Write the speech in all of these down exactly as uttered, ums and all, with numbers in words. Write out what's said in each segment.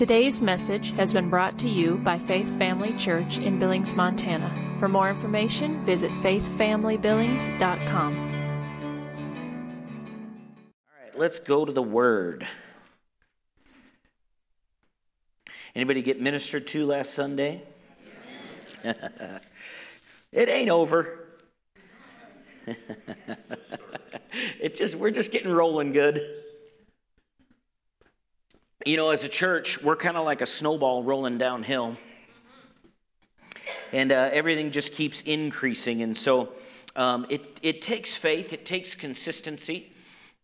Today's message has been brought to you by Faith Family Church in Billings, Montana. For more information, visit faith family billings dot com. All right, let's go to the Word. Anybody get ministered to last Sunday? It ain't over. It just we're just getting rolling good. You know, as a church, we're kind of like a snowball rolling downhill, and uh, everything just keeps increasing. And so, um, it it takes faith. It takes consistency.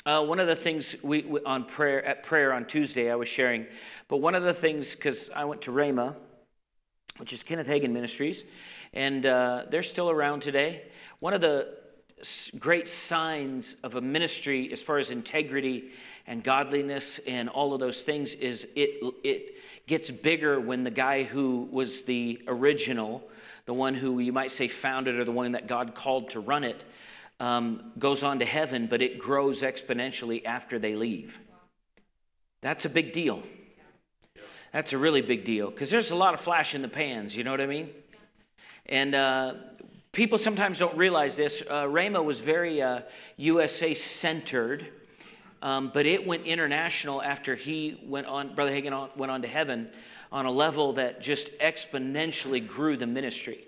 Uh, one of the things we, we on prayer at prayer on Tuesday, I was sharing, but one of the things because I went to Rhema, which is Kenneth Hagin Ministries, and uh, they're still around today. One of the great signs of a ministry as far as integrity and godliness and all of those things is it it gets bigger when the guy who was the original, the one who you might say founded or the one that God called to run it, um, goes on to heaven, but it grows exponentially after they leave. That's a big deal. That's a really big deal because there's a lot of flash in the pans, you know what I mean? And uh, people sometimes don't realize this. Uh, Rhema was very uh, U S A-centered, um, but it went international after he went on, Brother Hagin went on to heaven on a level that just exponentially grew the ministry.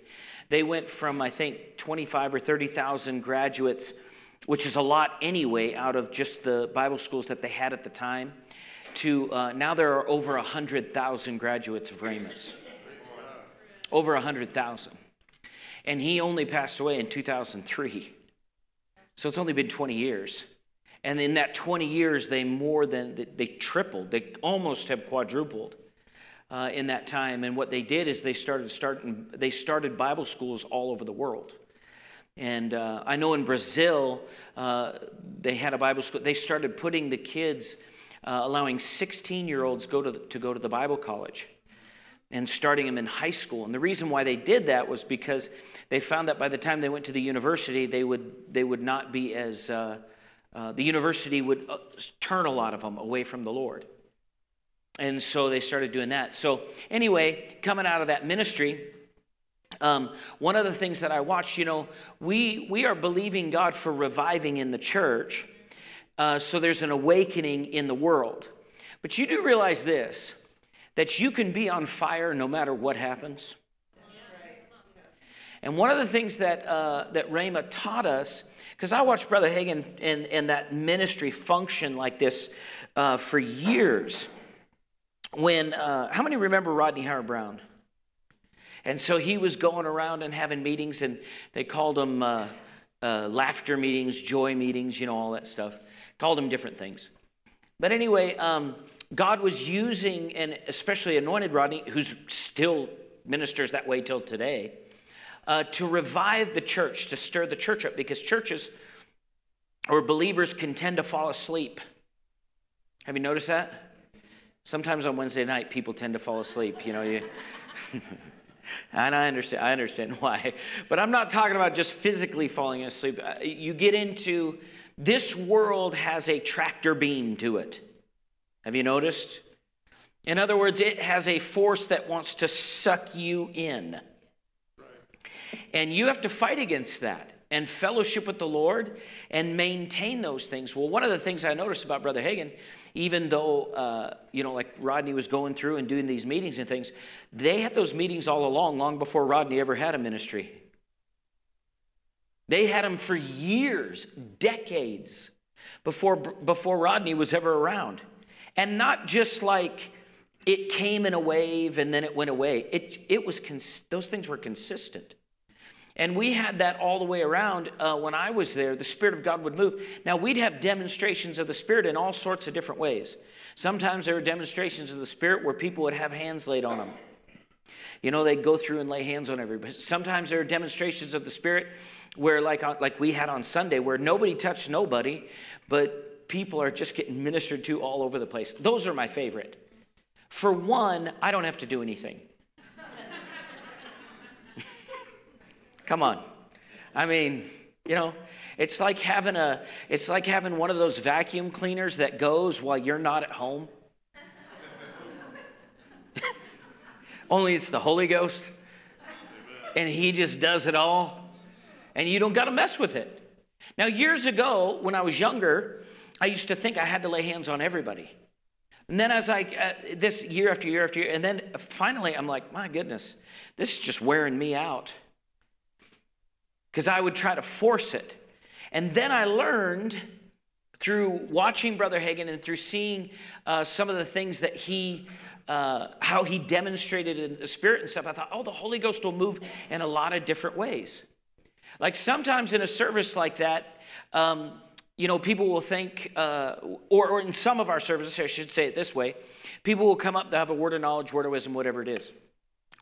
They went from, I think, twenty-five or thirty thousand graduates, which is a lot anyway, out of just the Bible schools that they had at the time, to uh, now there are over one hundred thousand graduates of Rhema's. Over one hundred thousand. And he only passed away in two thousand three. So it's only been twenty years. And in that twenty years, they more than, they tripled. They almost have quadrupled uh, in that time. And what they did is they started, starting, they started Bible schools all over the world. And uh, I know in Brazil, uh, they had a Bible school. They started putting the kids, uh, allowing sixteen-year-olds go to, to go to the Bible college and starting them in high school. And the reason why they did that was because they found that by the time they went to the university, they would they would not be as, uh, uh, the university would uh, turn a lot of them away from the Lord. And so they started doing that. So anyway, coming out of that ministry, um, one of the things that I watched, you know, we, we are believing God for reviving in the church. Uh, so there's an awakening in the world. But you do realize this, that you can be on fire no matter what happens. And one of the things that uh, that Rhema taught us, because I watched Brother Hagin and, and that ministry function like this uh, for years. When uh, how many remember Rodney Howard Brown? And so he was going around and having meetings, and they called them uh, uh, laughter meetings, joy meetings, you know, all that stuff. Called them different things. But anyway, um, God was using, and especially anointed Rodney, who's still ministers that way till today, Uh, to revive the church, to stir the church up, because churches or believers can tend to fall asleep. Have you noticed that? Sometimes on Wednesday night, people tend to fall asleep. You know, you and I understand. I understand why, but I'm not talking about just physically falling asleep. You get into this world has a tractor beam to it. Have you noticed? In other words, it has a force that wants to suck you in. And you have to fight against that and fellowship with the Lord and maintain those things. Well, one of the things I noticed about Brother Hagin, even though, uh, you know, like Rodney was going through and doing these meetings and things, they had those meetings all along, long before Rodney ever had a ministry. They had them for years, decades, before before Rodney was ever around. And not just like it came in a wave and then it went away. It, it was cons- those things were consistent. And we had that all the way around uh, when I was there. The Spirit of God would move. Now, we'd have demonstrations of the Spirit in all sorts of different ways. Sometimes there were demonstrations of the Spirit where people would have hands laid on them. You know, they'd go through and lay hands on everybody. Sometimes there were demonstrations of the Spirit where, like, like we had on Sunday, where nobody touched nobody, but people are just getting ministered to all over the place. Those are my favorite. For one, I don't have to do anything. Come on. I mean, you know, it's like having a, it's like having one of those vacuum cleaners that goes while you're not at home. only it's the Holy Ghost. And he just does it all. And you don't got to mess with it. Now, years ago, when I was younger, I used to think I had to lay hands on everybody. And then as I, uh, this year after year after year, and then finally I'm like, my goodness, this is just wearing me out. Because I would try to force it. And then I learned through watching Brother Hagin and through seeing uh, some of the things that he, uh, how he demonstrated in the Spirit and stuff, I thought, oh, the Holy Ghost will move in a lot of different ways. Like sometimes in a service like that, um, you know, people will think, uh, or, or in some of our services, I should say it this way, people will come up to have a word of knowledge, word of wisdom, whatever it is,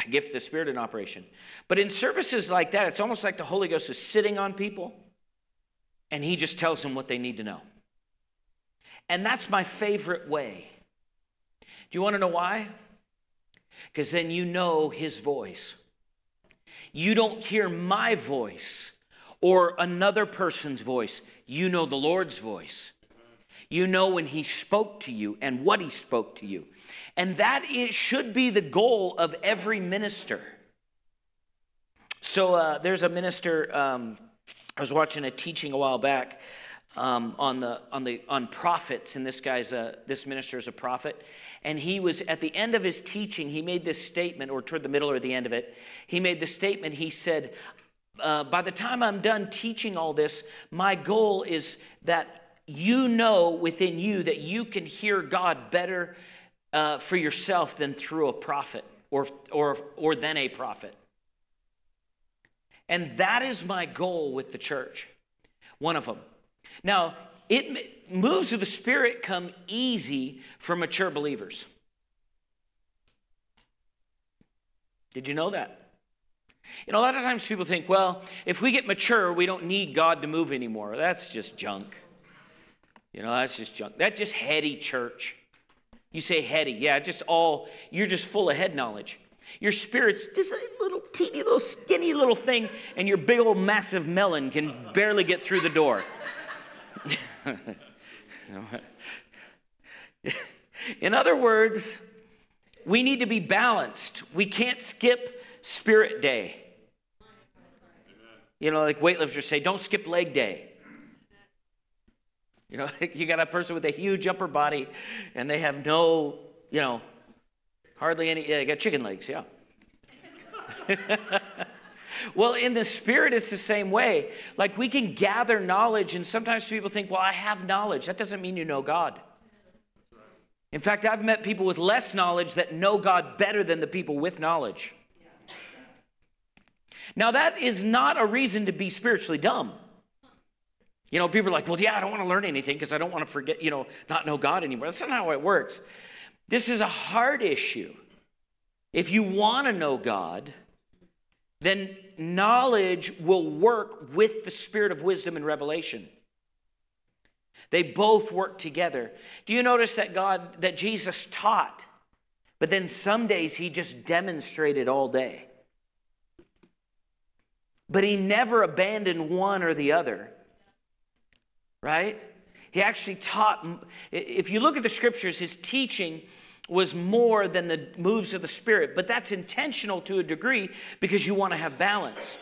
a gift of the Spirit in operation. But in services like that, it's almost like the Holy Ghost is sitting on people, and he just tells them what they need to know. And that's my favorite way. Do you want to know why? Because then you know his voice. You don't hear my voice or another person's voice. You know the Lord's voice. You know when he spoke to you and what he spoke to you. And that is, should be the goal of every minister. So uh, there's a minister, um, I was watching a teaching a while back um, on the on the on prophets, and this guy's a, this minister is a prophet. And he was, at the end of his teaching, he made this statement, or toward the middle or the end of it, he made the statement, he said, Uh, by the time I'm done teaching all this, my goal is that you know within you that you can hear God better uh, for yourself than through a prophet or or or than a prophet. And that is my goal with the church, one of them. Now, it moves of the Spirit come easy for mature believers. Did you know that? You know, a lot of times people think, well, if we get mature, we don't need God to move anymore. That's just junk. You know, that's just junk. That's just heady church. You say heady. Yeah, just all, you're just full of head knowledge. Your spirit's just a little teeny little skinny little thing, and your big old massive melon can barely get through the door. In other words, we need to be balanced. We can't skip Spirit Day. You know, like weightlifters say, don't skip leg day. You know, you got a person with a huge upper body and they have no, you know, hardly any, yeah, they got chicken legs, yeah. Well, in the Spirit, it's the same way. Like we can gather knowledge, and sometimes people think, well, I have knowledge. That doesn't mean you know God. In fact, I've met people with less knowledge that know God better than the people with knowledge. Now, that is not a reason to be spiritually dumb. You know, people are like, well, yeah, I don't want to learn anything because I don't want to forget, you know, not know God anymore. That's not how it works. This is a heart issue. If you want to know God, then knowledge will work with the spirit of wisdom and revelation. They both work together. Do you notice that God, that Jesus taught, but then some days he just demonstrated all day? But he never abandoned one or the other, right? He actually taught, if you look at the scriptures, his teaching was more than the moves of the Spirit, but that's intentional to a degree because you want to have balance.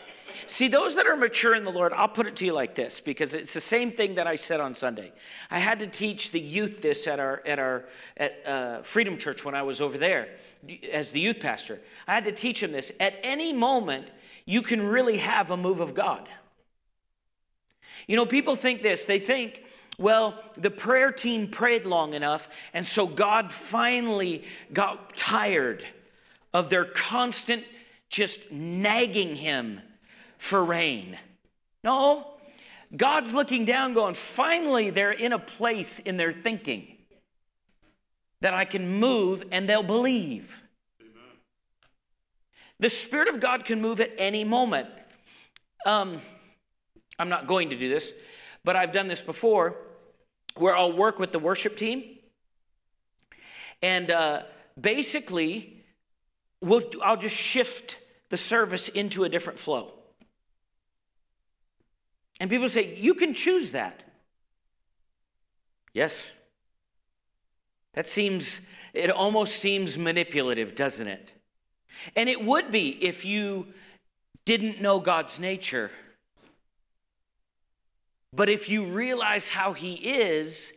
See, those that are mature in the Lord, I'll put it to you like this, because it's the same thing that I said on Sunday. I had to teach the youth this at our at our at uh, Freedom Church when I was over there as the youth pastor. I had to teach them this. At any moment, you can really have a move of God. You know, people think this. They think, well, the prayer team prayed long enough, and so God finally got tired of their constant just nagging him for rain. No, God's looking down going, finally they're in a place in their thinking that I can move and they'll believe. Amen. The Spirit of God can move at any moment. Um, I'm not going to do this, but I've done this before where I'll work with the worship team. And uh, basically, we'll, I'll just shift the service into a different flow. And people say, you can choose that. Yes. That seems, it almost seems manipulative, doesn't it? And it would be if you didn't know God's nature. But if you realize how he is,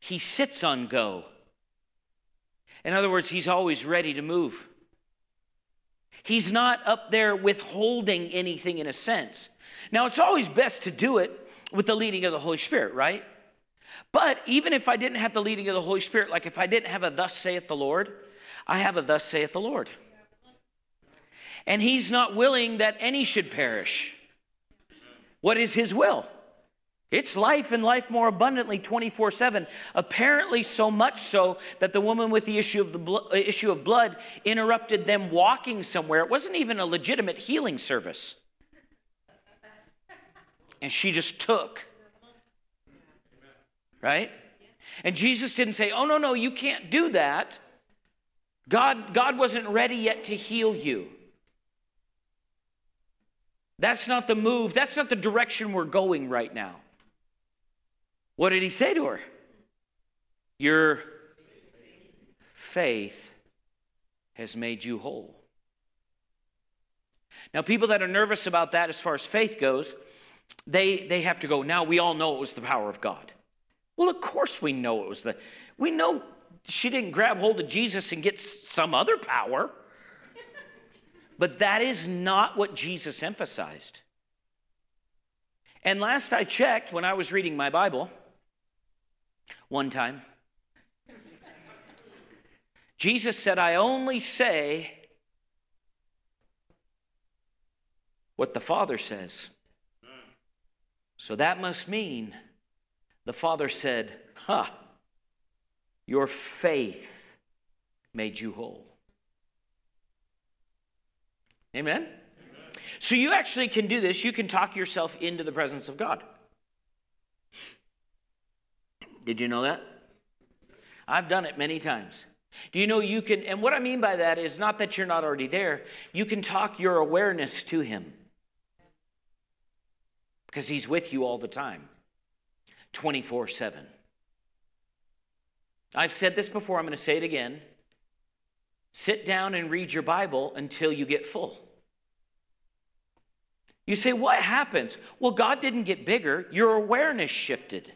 he sits on go. In other words, he's always ready to move. He's not up there withholding anything in a sense. Now, it's always best to do it with the leading of the Holy Spirit, right? But even if I didn't have the leading of the Holy Spirit, like if I didn't have a thus saith the Lord, I have a thus saith the Lord. And he's not willing that any should perish. What is his will? It's life and life more abundantly twenty-four seven. Apparently so much so that the woman with the issue of the blo- issue of blood interrupted them walking somewhere. It wasn't even a legitimate healing service. And she just took. Right? And Jesus didn't say, oh, no, no, you can't do that. God, God wasn't ready yet to heal you. That's not the move. That's not the direction we're going right now. What did he say to her? Your faith has made you whole. Now, people that are nervous about that as far as faith goes, they, they have to go, now we all know it was the power of God. Well, of course we know it was the... We know she didn't grab hold of Jesus and get some other power. But that is not what Jesus emphasized. And last I checked, when I was reading my Bible, one time, Jesus said, I only say what the Father says. So that must mean the Father said, huh, your faith made you whole. Amen? Amen? So you actually can do this. You can talk yourself into the presence of God. Did you know that? I've done it many times. Do you know you can, and what I mean by that is not that you're not already there. You can talk your awareness to him. Because he's with you all the time. twenty-four seven. I've said this before. I'm going to say it again. Sit down and read your Bible until you get full. You say, what happens? Well, God didn't get bigger. Your awareness shifted.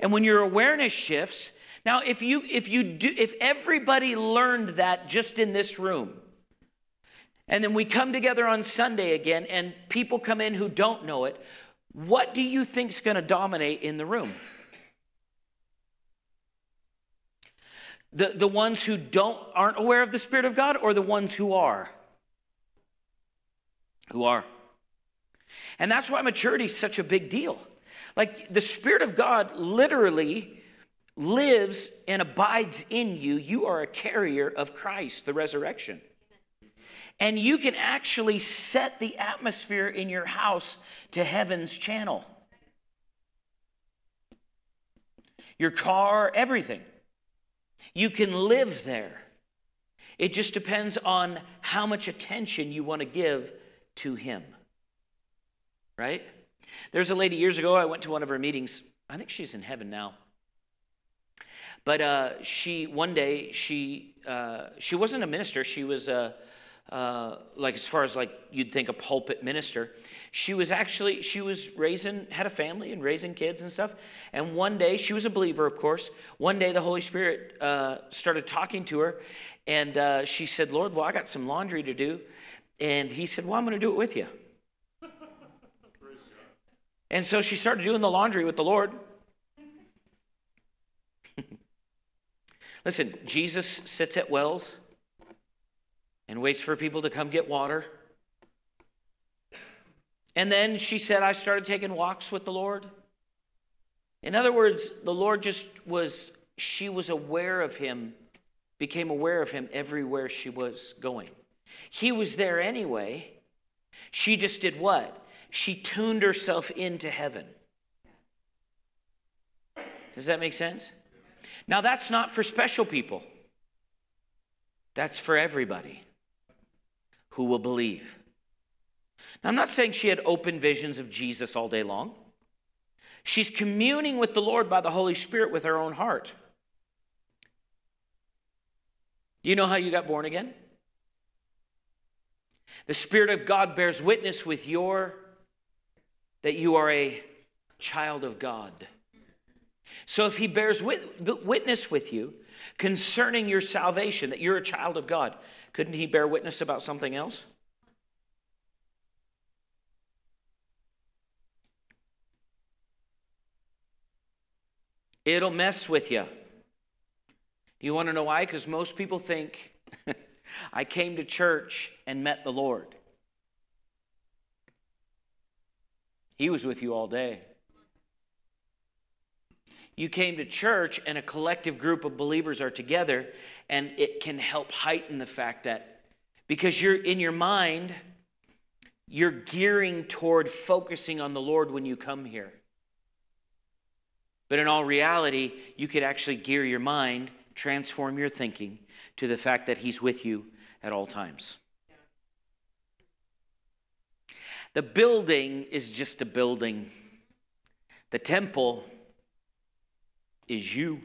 And when your awareness shifts, now if you if you do if everybody learned that just in this room, and then we come together on Sunday again and people come in who don't know it, what do you think's going to dominate in the room? The, the ones who don't aren't aware of the Spirit of God, or the ones who are? Who are. And that's why maturity is such a big deal. Like the Spirit of God literally lives and abides in you. You are a carrier of Christ, the resurrection. And you can actually set the atmosphere in your house to heaven's channel. Your car, everything. You can live there. It just depends on how much attention you want to give to him. Right? There's a lady years ago, I went to one of her meetings. I think she's in heaven now. But uh, she, one day, she uh, she wasn't a minister. She was, a, uh, like, as far as, like, you'd think a pulpit minister. She was actually, she was raising, had a family and raising kids and stuff. And one day, she was a believer, of course. One day, the Holy Spirit uh, started talking to her. And uh, she said, Lord, well, I got some laundry to do. And he said, well, I'm going to do it with you. And so she started doing the laundry with the Lord. Listen, Jesus sits at wells and waits for people to come get water. And then she said, I started taking walks with the Lord. In other words, the Lord just was, she was aware of him, became aware of him everywhere she was going. He was there anyway. She just did what? She tuned herself into heaven. Does that make sense? Now, that's not for special people. That's for everybody who will believe. Now, I'm not saying she had open visions of Jesus all day long. She's communing with the Lord by the Holy Spirit with her own heart. You know how you got born again? The Spirit of God bears witness with your, that you are a child of God. So if he bears wit- witness with you concerning your salvation, that you're a child of God, couldn't he bear witness about something else? It'll mess with you. You want to know why? Because most people think, I came to church and met the Lord. He was with you all day. You came to church and a collective group of believers are together, and it can help heighten the fact that because you're in your mind, you're gearing toward focusing on the Lord when you come here. But in all reality, you could actually gear your mind, transform your thinking to the fact that he's with you at all times. The building is just a building. The temple is you.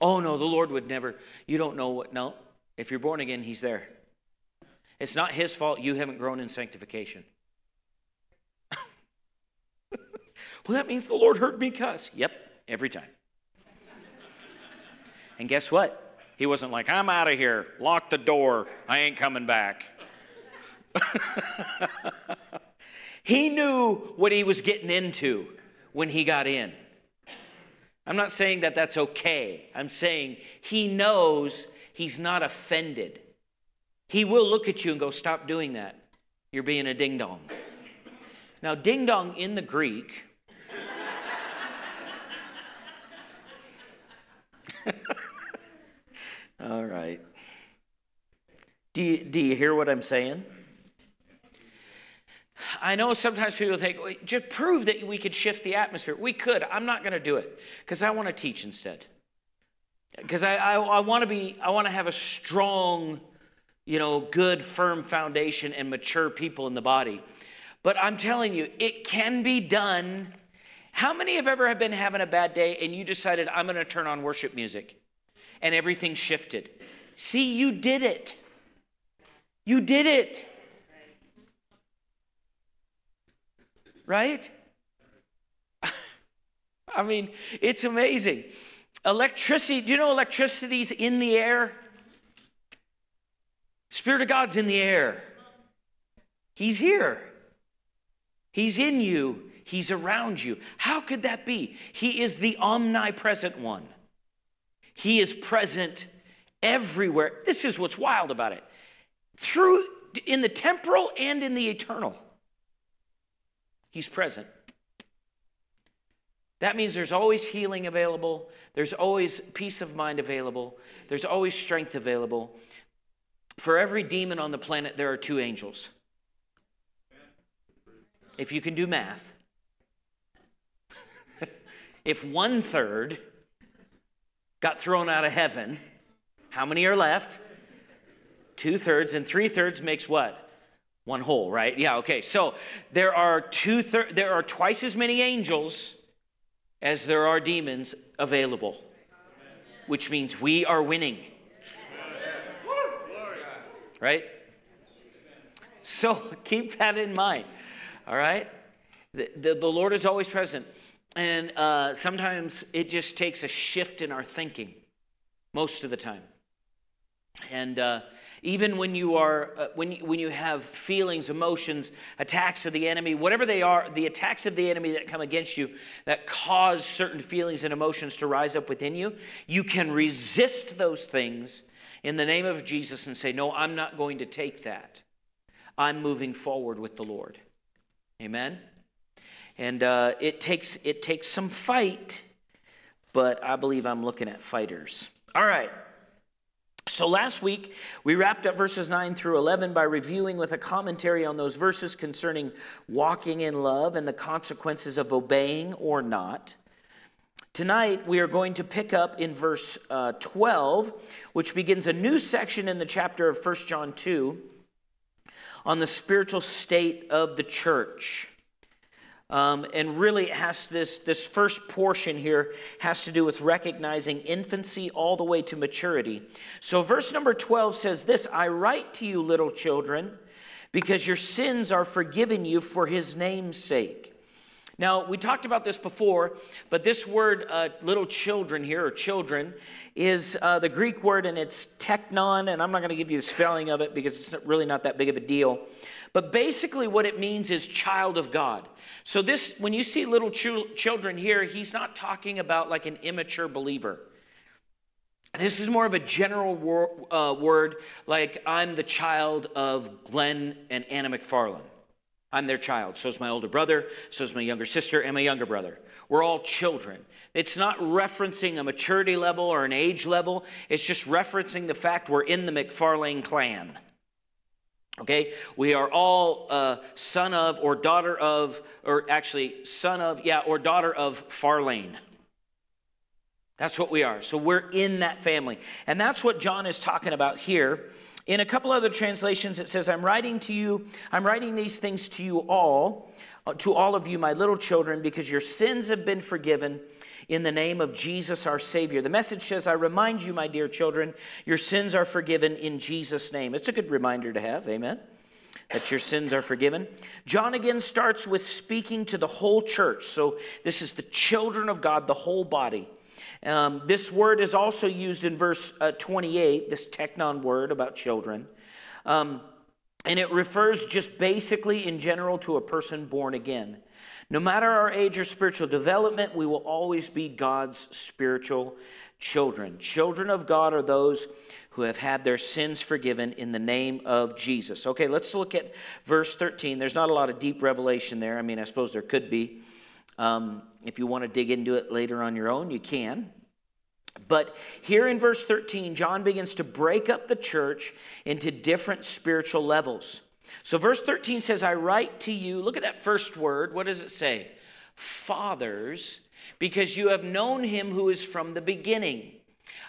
Oh no, the Lord would never. You don't know what. No, if you're born again, he's there. It's not his fault you haven't grown in sanctification. Well, that means the Lord heard me cuss. Yep, every time. And guess what? He wasn't like, I'm out of here. Lock the door. I ain't coming back. He knew what he was getting into when he got in. I'm not saying that that's okay. I'm saying he knows he's not offended. He will look at you and go, stop doing that. You're being a ding-dong. Now, ding-dong in the Greek... All right. Do you, do you hear what I'm saying? I know sometimes people think, well, just prove that we could shift the atmosphere. We could. I'm not going to do it because I want to teach instead. Because I, I, I want to be, I want to have a strong, you know, good, firm foundation and mature people in the body. But I'm telling you, it can be done. How many have ever been having a bad day and you decided, I'm going to turn on worship music? And everything shifted. See, you did it. You did it. Right? I mean, it's amazing. Electricity, do you know electricity's in the air? Spirit of God's in the air. He's here. He's in you. He's around you. How could that be? He is the omnipresent one. He is present everywhere. This is what's wild about it. Through, in the temporal and in the eternal, he's present. That means there's always healing available. There's always peace of mind available. There's always strength available. For every demon on the planet, there are two angels. If you can do math. If one third... got thrown out of heaven, how many are left? Two-thirds, and three-thirds makes what? One whole, right? Yeah, okay. So there are two thir- there are twice as many angels as there are demons available, which means we are winning. Right? So keep that in mind. All right? The, the, the Lord is always present. And uh, sometimes it just takes a shift in our thinking, most of the time. And uh, even when you are, uh, when you, when you have feelings, emotions, attacks of the enemy, whatever they are, the attacks of the enemy that come against you that cause certain feelings and emotions to rise up within you, you can resist those things in the name of Jesus and say, no, I'm not going to take that. I'm moving forward with the Lord. Amen? And uh, it takes it takes some fight, but I believe I'm looking at fighters. All right. So last week, we wrapped up verses nine through eleven by reviewing with a commentary on those verses concerning walking in love and the consequences of obeying or not. Tonight, we are going to pick up in verse uh, twelve, which begins a new section in the chapter of First John two on the spiritual state of the church. Um, and really it has this, this first portion here has to do with recognizing infancy all the way to maturity. So verse number twelve says this, I write to you, little children, because your sins are forgiven you for his name's sake. Now, we talked about this before, but this word, uh, little children here, or children, is uh, the Greek word, and it's teknon, and I'm not going to give you the spelling of it because it's really not that big of a deal. But basically what it means is child of God. So this, when you see little ch- children here, he's not talking about like an immature believer. This is more of a general wor- uh, word, like I'm the child of Glenn and Anna McFarlane. I'm their child. So is my older brother, so is my younger sister, and my younger brother. We're all children. It's not referencing a maturity level or an age level. It's just referencing the fact we're in the McFarlane clan. Okay? We are all uh, son of or daughter of, or actually son of, yeah, or daughter of Farlane. That's what we are. So we're in that family. And that's what John is talking about here. In a couple other translations, it says, I'm writing to you, I'm writing these things to you all, to all of you, my little children, because your sins have been forgiven in the name of Jesus, our Savior. The Message says, I remind you, my dear children, your sins are forgiven in Jesus' name. It's a good reminder to have, amen, that your sins are forgiven. John again starts with speaking to the whole church. So this is the children of God, the whole body. Um, this word is also used in verse uh, twenty-eight, this teknon word about children. Um, and it refers just basically in general to a person born again. No matter our age or spiritual development, we will always be God's spiritual children. Children of God are those who have had their sins forgiven in the name of Jesus. Okay, let's look at verse thirteen. There's not a lot of deep revelation there. I mean, I suppose there could be. Um, if you want to dig into it later on your own, you can. But here in verse thirteen, John begins to break up the church into different spiritual levels. So verse thirteen says, I write to you, look at that first word, what does it say? Fathers, because you have known him who is from the beginning.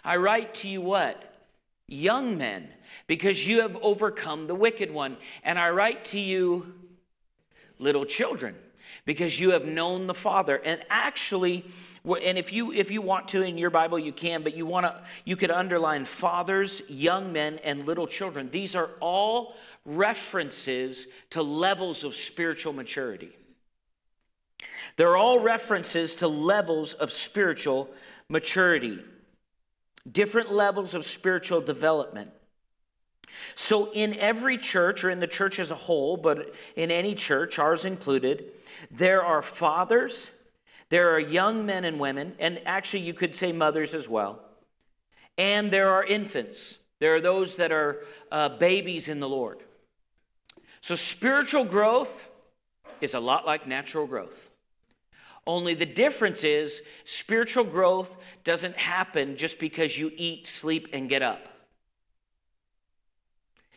I write to you what? Young men, because you have overcome the wicked one. And I write to you, little children, because you have known the Father. And actually, and if you if you want to in your Bible, you can, but you want to you could underline fathers, young men, and little children. These are all references to levels of spiritual maturity. They're all references to levels of spiritual maturity, different levels of spiritual development. So in every church, or in the church as a whole, but in any church, ours included, there are fathers, there are young men and women, and actually you could say mothers as well, and there are infants. There are those that are uh, babies in the Lord. So spiritual growth is a lot like natural growth. Only the difference is spiritual growth doesn't happen just because you eat, sleep, and get up.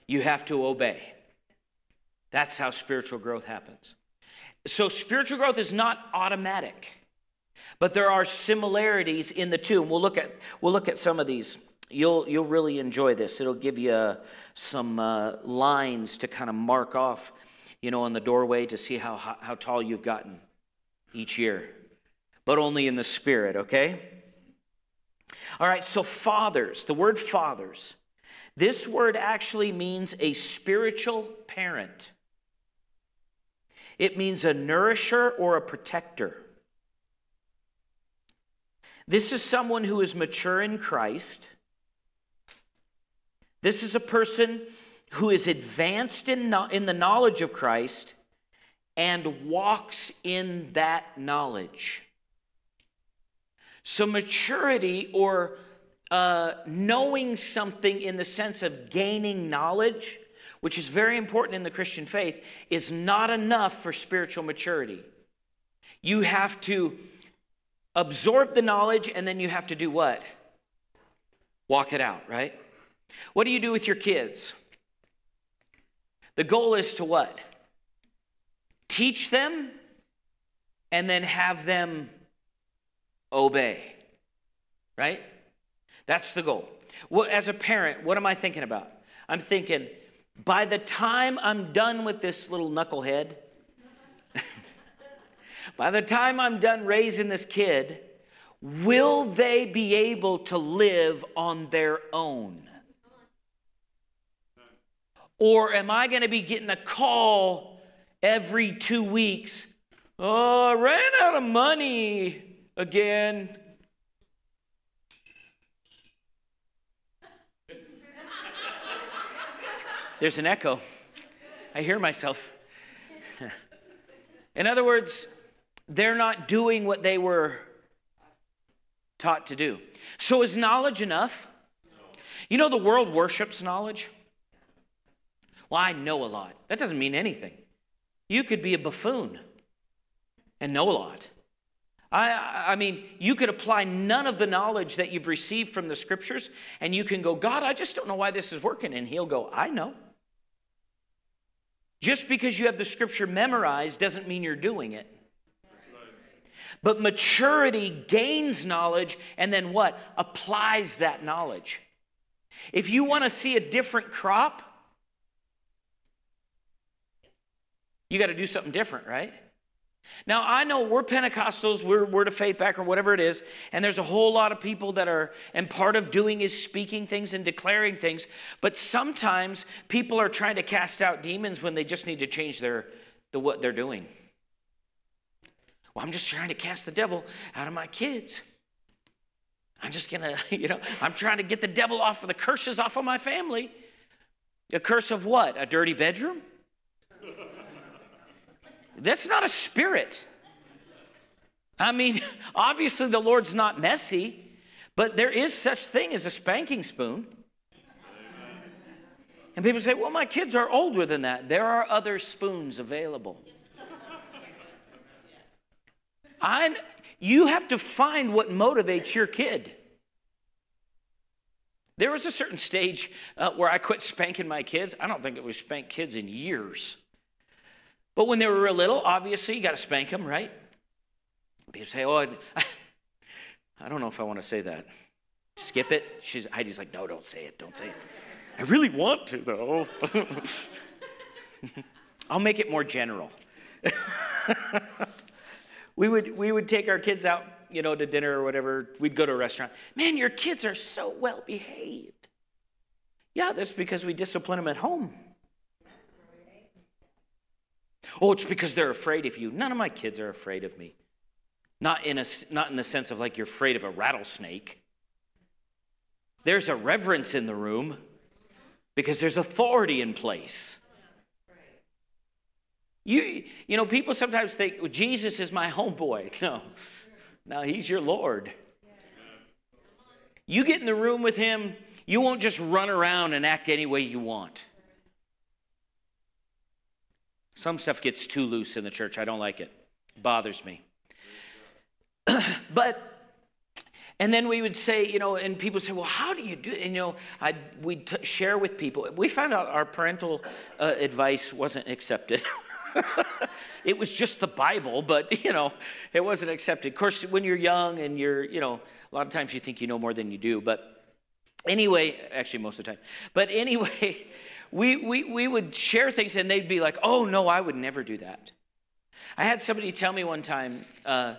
You have to obey. That's how spiritual growth happens. So spiritual growth is not automatic, but there are similarities in the two. And we'll look at we'll look at some of these. You'll you'll really enjoy this. It'll give you uh, some uh, lines to kind of mark off, you know, on the doorway to see how how tall you've gotten each year, but only in the Spirit. Okay. All right. So fathers. The word fathers. This word actually means a spiritual parent. It means a nourisher or a protector. This is someone who is mature in Christ. This is a person who is advanced in, no- in the knowledge of Christ and walks in that knowledge. So maturity or Uh, knowing something in the sense of gaining knowledge, which is very important in the Christian faith, is not enough for spiritual maturity. You have to absorb the knowledge, and then you have to do what? Walk it out, right? What do you do with your kids? The goal is to what? Teach them, and then have them obey, right? That's the goal. Well, as a parent, what am I thinking about? I'm thinking, by the time I'm done with this little knucklehead, by the time I'm done raising this kid, will they be able to live on their own? Or am I going to be getting a call every two weeks? Oh, I ran out of money again. There's an echo. I hear myself. In other words, they're not doing what they were taught to do. So is knowledge enough? No. You know, the world worships knowledge. Well, I know a lot. That doesn't mean anything. You could be a buffoon and know a lot. I, I mean, you could apply none of the knowledge that you've received from the scriptures, and you can go, God, I just don't know why this is working. And he'll go, I know. Just because you have the scripture memorized doesn't mean you're doing it. But maturity gains knowledge and then what? Applies that knowledge. If you want to see a different crop, you got to do something different, right? Now, I know we're Pentecostals, we're Word of Faith back or whatever it is, and there's a whole lot of people that are, and part of doing is speaking things and declaring things, but sometimes people are trying to cast out demons when they just need to change their the, what they're doing. Well, I'm just trying to cast the devil out of my kids. I'm just going to, you know, I'm trying to get the devil off of the curses off of my family. A curse of what? A dirty bedroom? That's not a spirit. I mean, obviously the Lord's not messy, but there is such thing as a spanking spoon. And people say, well, my kids are older than that. There are other spoons available. I, you have to find what motivates your kid. There was a certain stage uh, where I quit spanking my kids. I don't think it was spanked kids in years. But when they were real little, obviously, you got to spank them, right? People say, oh, I, I don't know if I want to say that. Skip it. She's, Heidi's like, no, don't say it. Don't say it. I really want to, though. I'll make it more general. We would we would take our kids out, you know, to dinner or whatever. We'd go to a restaurant. Man, your kids are so well behaved. Yeah, that's because we discipline them at home. Oh, it's because they're afraid of you. None of my kids are afraid of me. Not in a not in the sense of like you're afraid of a rattlesnake. There's a reverence in the room because there's authority in place. You you know, people sometimes think, well, Jesus is my homeboy. No, no, he's your Lord. You get in the room with him, you won't just run around and act any way you want. Some stuff gets too loose in the church. I don't like it. It bothers me. But, and then we would say, you know, and people say, well, how do you do it? And, you know, I'd, we'd t- share with people. We found out our parental uh, advice wasn't accepted. It was just the Bible, but, you know, it wasn't accepted. Of course, when you're young and you're, you know, a lot of times you think you know more than you do. But anyway, actually most of the time. But anyway, we we we would share things and they'd be like, oh, no, I would never do that. I had somebody tell me one time uh,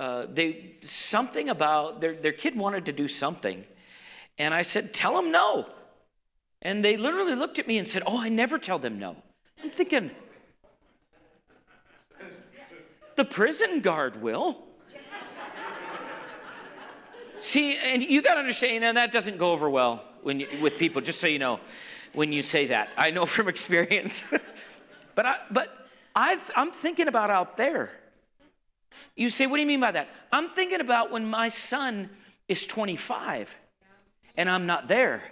uh, they something about their, their kid wanted to do something. And I said, tell them no. And they literally looked at me and said, oh, I never tell them no. I'm thinking, the prison guard will. See, and you got to understand, you know, that doesn't go over well when you, with people, just so you know, when you say that. I know from experience. but I, but I've, I'm thinking about out there. You say, what do you mean by that? I'm thinking about when my son is twenty-five and I'm not there.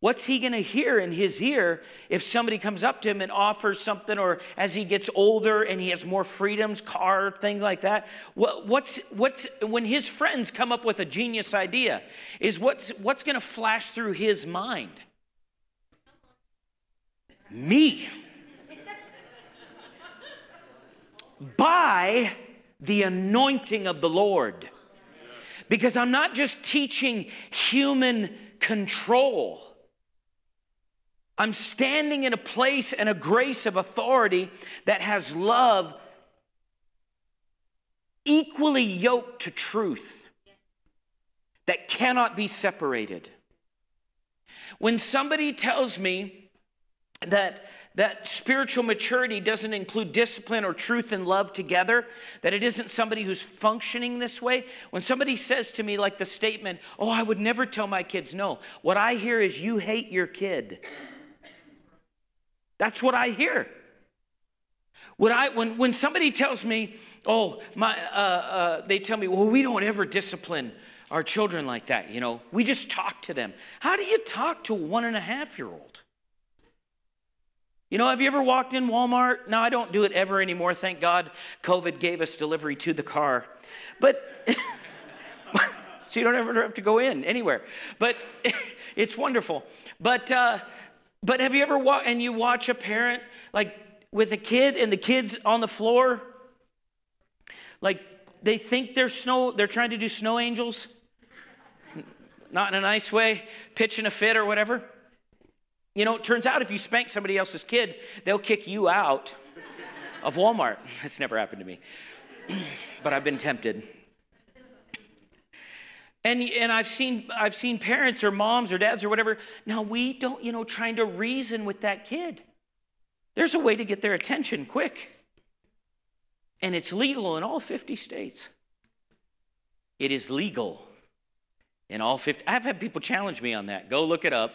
What's he going to hear in his ear if somebody comes up to him and offers something, or as he gets older and he has more freedoms, car, things like that? What, what's what's when his friends come up with a genius idea, is what's what's going to flash through his mind? Me. By the anointing of the Lord. Because I'm not just teaching human control. I'm standing in a place and a grace of authority that has love equally yoked to truth that cannot be separated. When somebody tells me that that spiritual maturity doesn't include discipline or truth and love together, that it isn't somebody who's functioning this way. When somebody says to me like the statement, oh, I would never tell my kids no, what I hear is you hate your kid. That's what I hear. When, I, when, when somebody tells me, oh, my, uh, uh, they tell me, well, we don't ever discipline our children like that, you know. We just talk to them. How do you talk to a one and a half year old? You know, have you ever walked in Walmart? No, I don't do it ever anymore. Thank God COVID gave us delivery to the car. But, so you don't ever have to go in anywhere. But it's wonderful. But uh, but have you ever walked and you watch a parent, like, with a kid and the kid's on the floor? Like, they think they're snow, they're trying to do snow angels. Not in a nice way, pitching a fit or whatever. You know, it turns out if you spank somebody else's kid, they'll kick you out of Walmart. It's never happened to me, but I've been tempted. And and I've seen I've seen parents or moms or dads or whatever. Now we don't, you know, trying to reason with that kid. There's a way to get their attention quick, and it's legal in all fifty states. It is legal in all fifty. I've had people challenge me on that. Go look it up.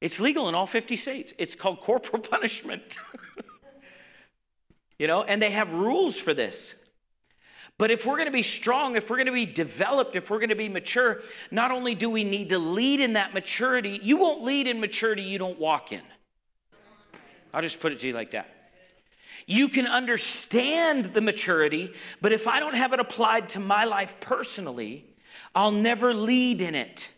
It's legal in all fifty states. It's called corporal punishment. You know, and they have rules for this. But if we're going to be strong, if we're going to be developed, if we're going to be mature, not only do we need to lead in that maturity, you won't lead in maturity you don't walk in. I'll just put it to you like that. You can understand the maturity, but if I don't have it applied to my life personally, I'll never lead in it.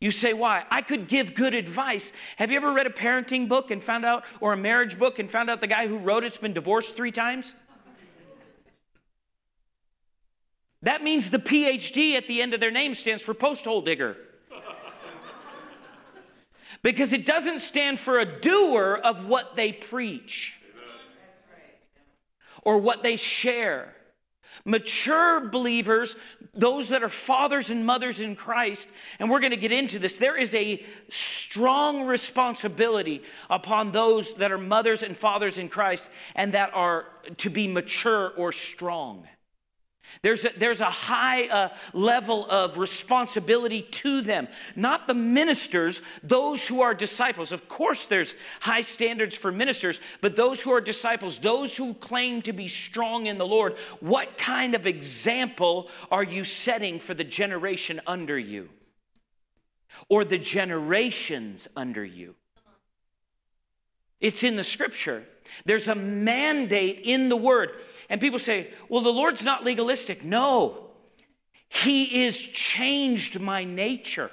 You say, why? I could give good advice. Have you ever read a parenting book and found out, or a marriage book and found out the guy who wrote it's been divorced three times? That means the P H D at the end of their name stands for post hole digger. Because it doesn't stand for a doer of what they preach or what they share. Mature believers, those that are fathers and mothers in Christ, and we're going to get into this, there is a strong responsibility upon those that are mothers and fathers in Christ and that are to be mature or strong. There's a, there's a high uh, level of responsibility to them, not the ministers, those who are disciples. Of course, there's high standards for ministers, but those who are disciples, those who claim to be strong in the Lord, what kind of example are you setting for the generation under you or the generations under you? It's in the Scripture. There's a mandate in the Word. And people say, well, the Lord's not legalistic. No, He is changed my nature.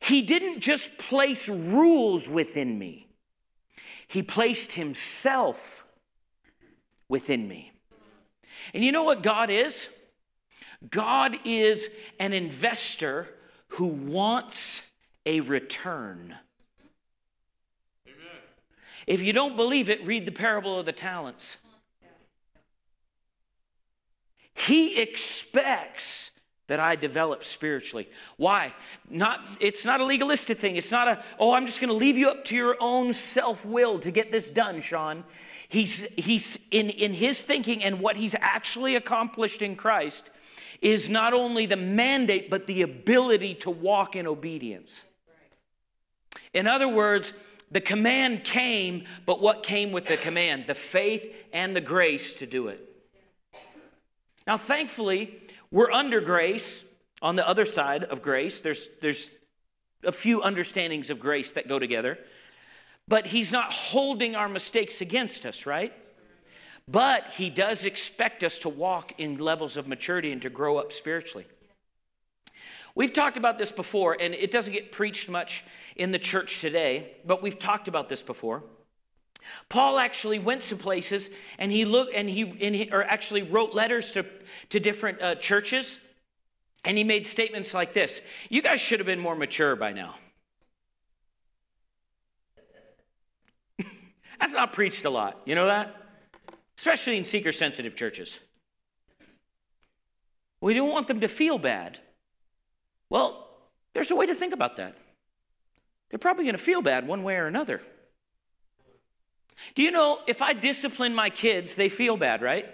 He didn't just place rules within me. He placed Himself within me. And you know what God is? God is an investor who wants a return. Amen. If you don't believe it, read the parable of the talents. He expects that I develop spiritually. Why? Not, it's not a legalistic thing. It's not a, oh, I'm just going to leave you up to your own self-will to get this done, Sean. He's, he's in, in his thinking and what he's actually accomplished in Christ is not only the mandate, but the ability to walk in obedience. In other words, the command came, but what came with the command? The faith and the grace to do it. Now, thankfully, we're under grace. On the other side of grace, there's, there's a few understandings of grace that go together. But He's not holding our mistakes against us, right? But He does expect us to walk in levels of maturity and to grow up spiritually. We've talked about this before, and it doesn't get preached much in the church today, but we've talked about this before. Paul actually went to places and he looked and he, and he or actually wrote letters to, to different uh, churches, and he made statements like this. You guys should have been more mature by now. That's not preached a lot. You know that? Especially in seeker-sensitive churches. We don't want them to feel bad. Well, there's a way to think about that. They're probably going to feel bad one way or another. Do you know, if I discipline my kids, they feel bad, right?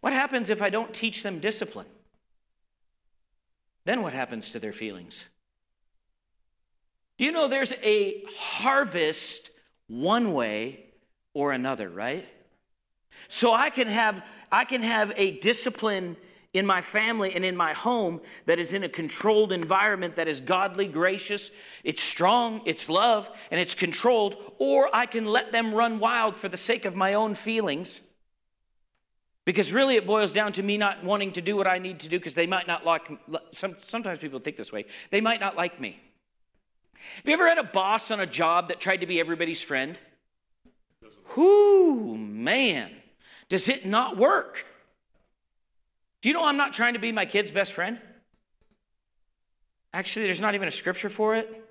What happens if I don't teach them discipline? Then what happens to their feelings? Do you know there's a harvest one way or another, right? So I can have I can have a discipline in my family and in my home that is in a controlled environment that is godly, gracious, it's strong, it's love, and it's controlled, or I can let them run wild for the sake of my own feelings, because really it boils down to me not wanting to do what I need to do because they might not like, some, sometimes people think this way, they might not like me. Have you ever had a boss on a job that tried to be everybody's friend? Whoo, man, does it not work? Do you know I'm not trying to be my kid's best friend? Actually, there's not even a scripture for it.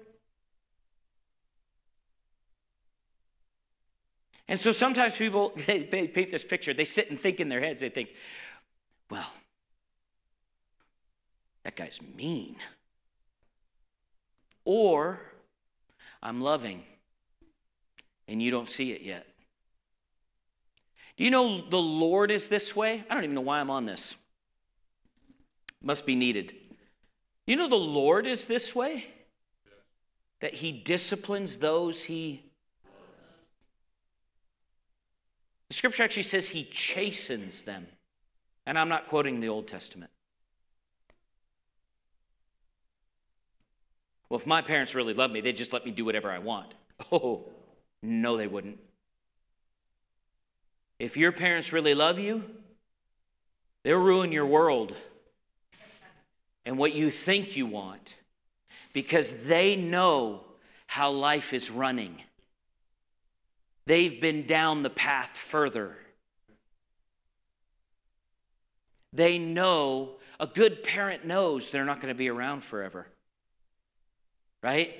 And so sometimes people, they, they paint this picture. They sit and think in their heads. They think, well, that guy's mean. Or I'm loving, and you don't see it yet. Do you know the Lord is this way? I don't even know why I'm on this. Must be needed. You know the Lord is this way? That he disciplines those he... The scripture actually says he chastens them. And I'm not quoting the Old Testament. Well, if my parents really loved me, they'd just let me do whatever I want. Oh, no, they wouldn't. If your parents really love you, they'll ruin your world and what you think you want, because they know how life is running. They've been down the path further. They know, a good parent knows they're not going to be around forever, right?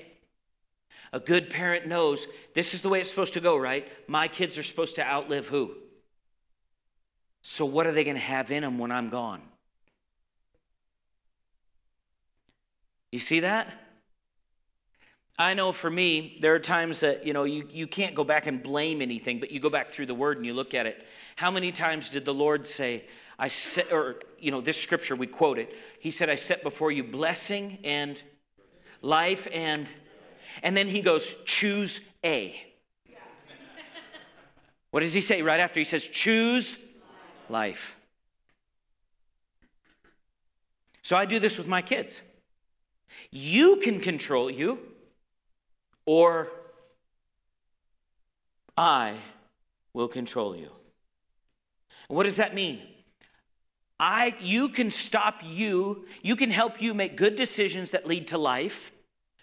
A good parent knows this is the way it's supposed to go, right? My kids are supposed to outlive who? So what are they going to have in them when I'm gone? You see that? I know for me, there are times that, you know, you, you can't go back and blame anything, but you go back through the Word and you look at it. How many times did the Lord say, I set, or, you know, this scripture, we quote it. He said, I set before you blessing and life and, and then he goes, choose a. Yeah. What does he say right after? He says, choose life. life. So I do this with my kids. You can control you, or I will control you. And what does that mean? I, you can stop you, you can help you make good decisions that lead to life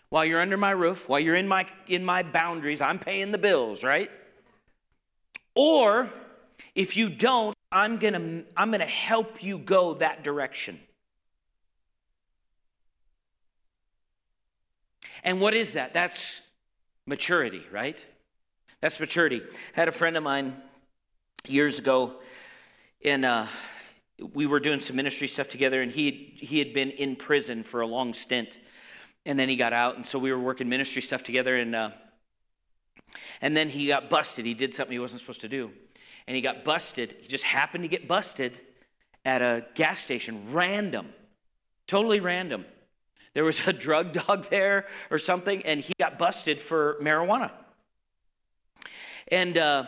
while you're under my roof, while you're in my, in my boundaries, I'm paying the bills, right? Or if you don't, I'm gonna, I'm gonna help you go that direction. And what is that? That's maturity, right? That's maturity. I had a friend of mine years ago, and uh, we were doing some ministry stuff together, and he he had been in prison for a long stint, and then he got out, and so we were working ministry stuff together, and uh, and then he got busted. He did something he wasn't supposed to do, and he got busted. He just happened to get busted at a gas station, random, totally random. There was a drug dog there or something, and he got busted for marijuana. And uh,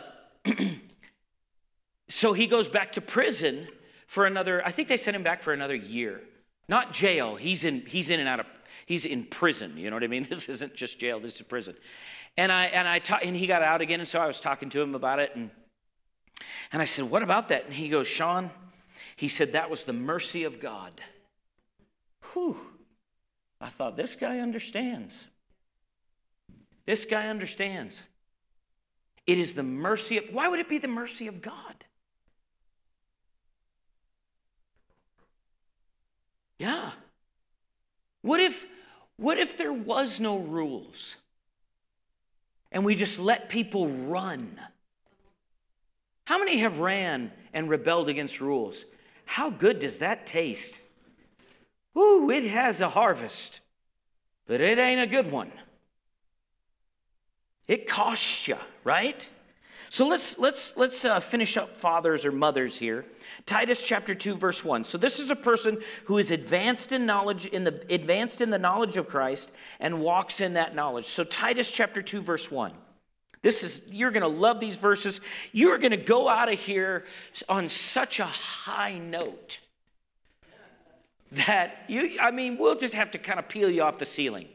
so he goes back to prison for another, I think they sent him back for another year. Not jail. He's in he's in and out of, he's in prison, you know what I mean? This isn't just jail, this is prison. And I and I ta- and he got out again, and so I was talking to him about it, and and I said, "What about that?" And he goes, "Sean," he said, "that was the mercy of God." Whew. I thought, this guy understands. This guy understands. It is the mercy of, why would it be the mercy of God? Yeah. What if, what if there was no rules and we just let people run? How many have ran and rebelled against rules? How good does that taste? Woo, it has a harvest, but it ain't a good one. It costs you, right? So let's let's let's uh, finish up fathers or mothers here. Titus chapter two verse one. So this is a person who is advanced in knowledge in the advanced in the knowledge of Christ and walks in that knowledge. So Titus chapter two verse one. This is, you're going to love these verses. You're going to go out of here on such a high note that you, I mean, we'll just have to kind of peel you off the ceiling,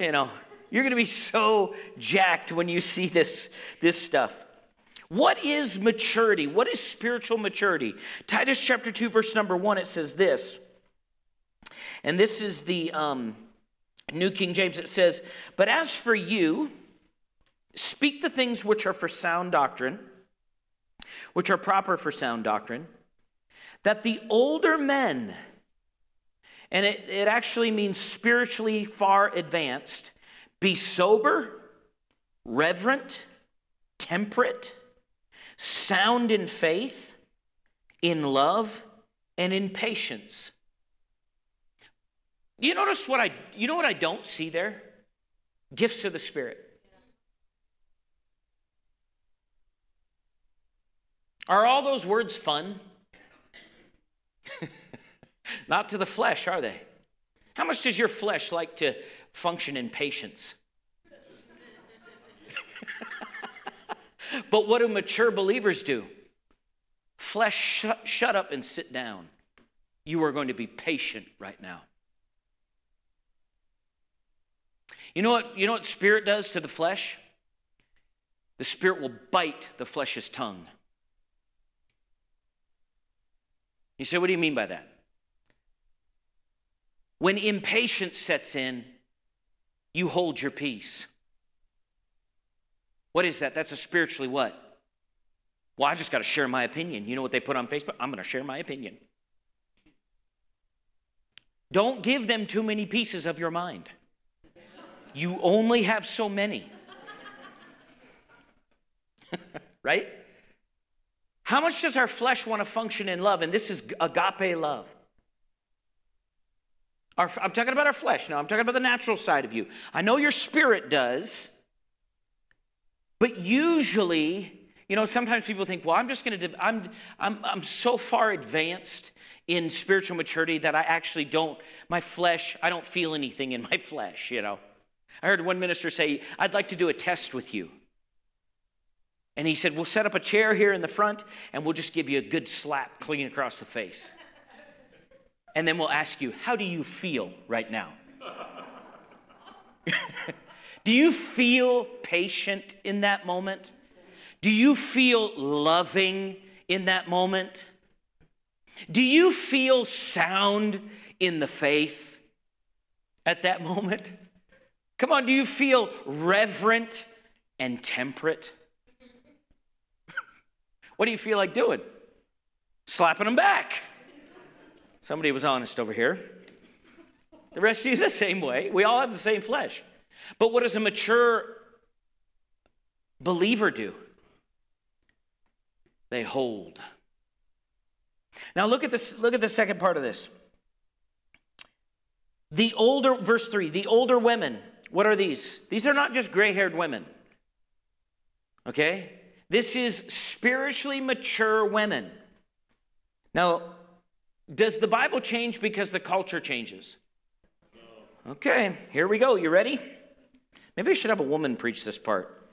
you know. You're going to be so jacked when you see this, this stuff. What is maturity? What is spiritual maturity? Titus chapter two, verse number one, it says this. And this is the um, New King James. It says, but as for you, speak the things which are for sound doctrine, which are proper for sound doctrine, that the older men, and it, it actually means spiritually far advanced, be sober, reverent, temperate, sound in faith, in love, and in patience. You notice what I, you know what I don't see there? Gifts of the Spirit. Are all those words fun? Not to the flesh, are they? How much does your flesh like to function in patience? But what do mature believers do? Flesh, shut, shut up and sit down. You are going to be patient right now. You know what, you know what spirit does to the flesh? The spirit will bite the flesh's tongue. You say, what do you mean by that? When impatience sets in, you hold your peace. What is that? That's a spiritually what? Well, I just got to share my opinion. You know what they put on Facebook? I'm going to share my opinion. Don't give them too many pieces of your mind. You only have so many. Right? How much does our flesh want to function in love? And this is agape love. Our, I'm talking about our flesh now. I'm talking about the natural side of you. I know your spirit does. But usually, you know, sometimes people think, well, I'm just going to, I'm, I'm, I'm so far advanced in spiritual maturity that I actually don't, my flesh, I don't feel anything in my flesh, you know. I heard one minister say, I'd like to do a test with you. And he said, we'll set up a chair here in the front and we'll just give you a good slap clean across the face. And then we'll ask you, how do you feel right now? Do you feel patient in that moment? Do you feel loving in that moment? Do you feel sound in the faith at that moment? Come on, do you feel reverent and temperate? What do you feel like doing? Slapping them back. Somebody was honest over here. The rest of you the same way. We all have the same flesh. But what does a mature believer do? They hold. Now look at this, look at the second part of this. The older, verse three, the older women, what are these? These are not just gray-haired women. Okay? This is spiritually mature women. Now, does the Bible change because the culture changes? Okay, here we go. You ready? Maybe I should have a woman preach this part.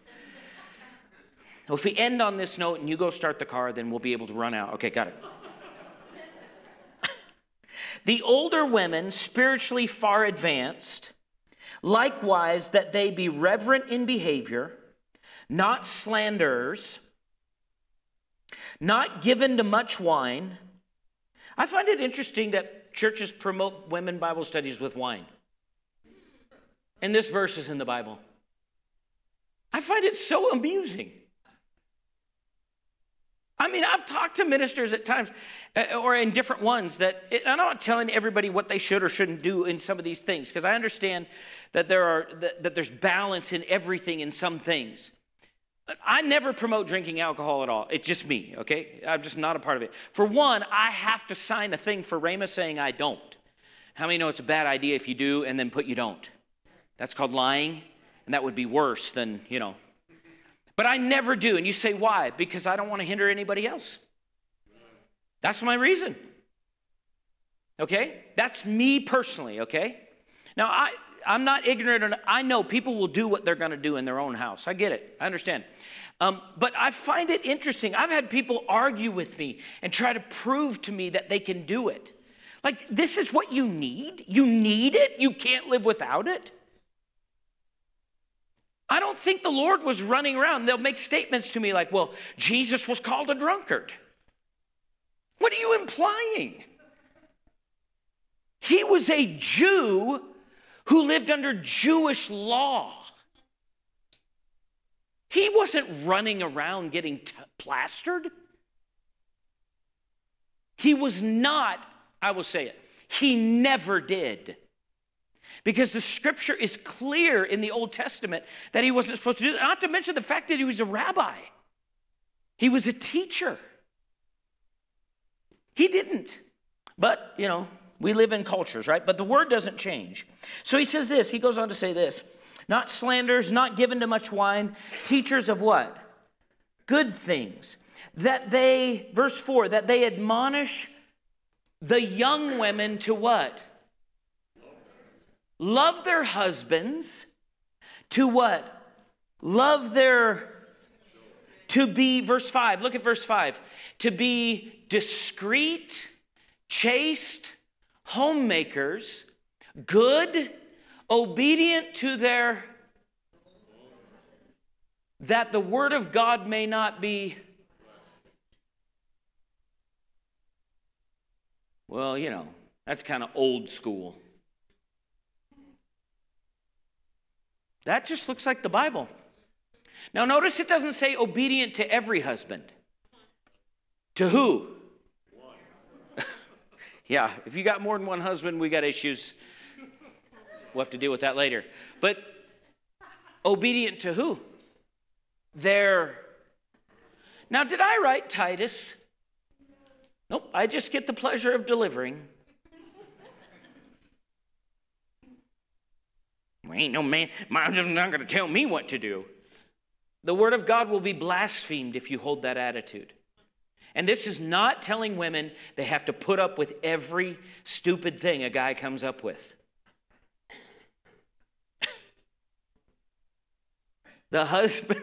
Well, if we end on this note and you go start the car, then we'll be able to run out. Okay, got it. The older women, spiritually far advanced, likewise that they be reverent in behavior, not slanderers, not given to much wine. I find it interesting that churches promote women Bible studies with wine. And this verse is in the Bible. I find it so amusing. I mean, I've talked to ministers at times, or in different ones, that it, I'm not telling everybody what they should or shouldn't do in some of these things, because I understand that there are that, that there's balance in everything in some things. I never promote drinking alcohol at all. It's just me, okay? I'm just not a part of it. For one, I have to sign a thing for Rhema saying I don't. How many know it's a bad idea if you do and then put you don't? That's called lying, and that would be worse than, you know. But I never do, and you say why? Because I don't want to hinder anybody else. That's my reason, okay? That's me personally, okay? Now, I... I'm not ignorant. Or I know people will do what they're going to do in their own house. I get it. I understand. Um, but I find it interesting. I've had people argue with me and try to prove to me that they can do it. Like, this is what you need. You need it. You can't live without it. I don't think the Lord was running around. They'll make statements to me like, well, Jesus was called a drunkard. What are you implying? He was a Jew who lived under Jewish law. He wasn't running around getting t- plastered. He was not, I will say it, he never did. Because the scripture is clear in the Old Testament that he wasn't supposed to do that. Not to mention the fact that he was a rabbi. He was a teacher. He didn't. But, you know, we live in cultures, right? But the word doesn't change. So he says this. He goes on to say this. Not slanders, not given to much wine, teachers of what? Good things. That they, verse four, that they admonish the young women to what? Love their husbands. To what? Love their, to be, verse five. Look at verse five. To be discreet, chaste, homemakers, good, obedient to their, that the word of God may not be, well, you know, that's kind of old school. That just looks like the Bible. Now notice it doesn't say obedient to every husband. To who? Yeah, if you got more than one husband, we got issues. We'll have to deal with that later. But obedient to who? Their. Now, did I write Titus? Nope, I just get the pleasure of delivering. Well, ain't no man, I'm not going to tell me what to do. The word of God will be blasphemed if you hold that attitude. And this is not telling women they have to put up with every stupid thing a guy comes up with. The husband...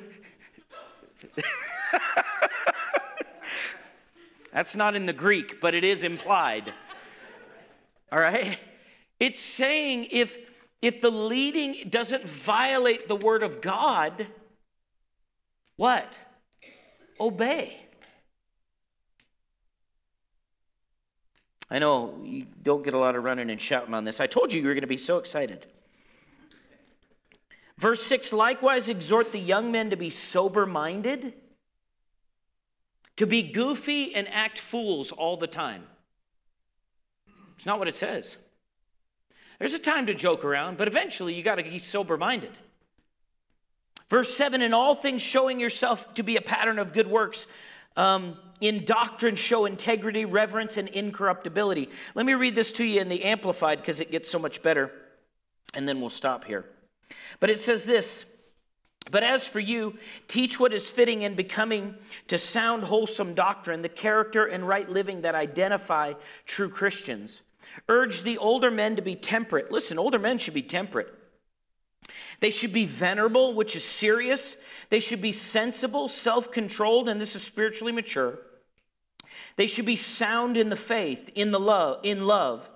That's not in the Greek, but it is implied. All right? It's saying if, if the leading doesn't violate the word of God, what? Obey. I know you don't get a lot of running and shouting on this. I told you you were going to be so excited. Verse six, likewise exhort the young men to be sober-minded, to be goofy and act fools all the time. It's not what it says. There's a time to joke around, but eventually you got to be sober-minded. Verse seven, in all things showing yourself to be a pattern of good works, Um, in doctrine show integrity, reverence, and incorruptibility. Let me read this to you in the Amplified because it gets so much better, and then we'll stop here. But it says this, but as for you, teach what is fitting and becoming to sound wholesome doctrine, the character and right living that identify true Christians. Urge the older men to be temperate. Listen, older men should be temperate. They should be venerable, which is serious. They should be sensible, self-controlled, and this is spiritually mature. They should be sound in the faith, in the love, in love,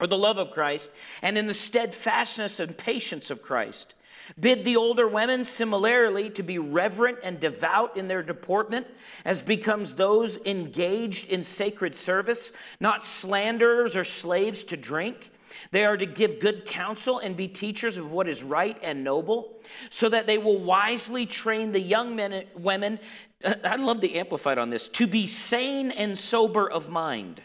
or the love of Christ, and in the steadfastness and patience of Christ. Bid the older women similarly to be reverent and devout in their deportment, as becomes those engaged in sacred service, not slanderers or slaves to drink. They are to give good counsel and be teachers of what is right and noble, so that they will wisely train the young men and women, I love the Amplified on this, to be sane and sober of mind,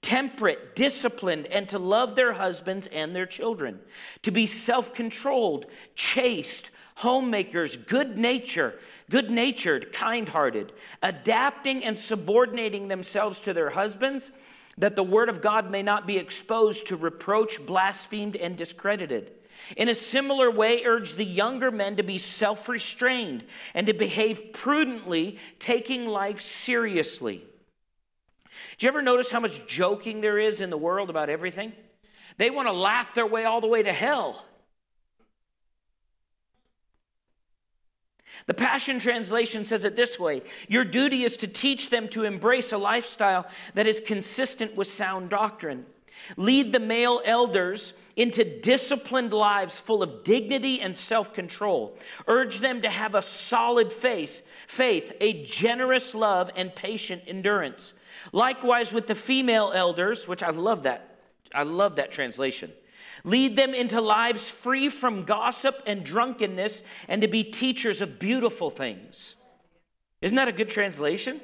temperate, disciplined, and to love their husbands and their children, to be self-controlled, chaste, homemakers, good nature, good-natured, kind-hearted, adapting and subordinating themselves to their husbands, that the word of God may not be exposed to reproach, blasphemed, and discredited. In a similar way, urge the younger men to be self-restrained and to behave prudently, taking life seriously. Do you ever notice how much joking there is in the world about everything? They want to laugh their way all the way to hell. The Passion Translation says it this way: your duty is to teach them to embrace a lifestyle that is consistent with sound doctrine. Lead the male elders into disciplined lives full of dignity and self-control. Urge them to have a solid faith, faith, a generous love, and patient endurance. Likewise with the female elders, which I love that. I love that translation. Lead them into lives free from gossip and drunkenness and to be teachers of beautiful things. Isn't that a good translation?